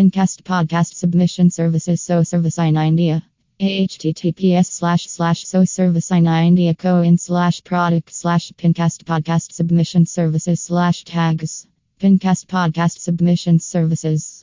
Pincast podcast submission services SEOServiceInIndia. https://SEOServiceInIndia.co/product/Pincast podcast submission services /tags Pincast podcast submission services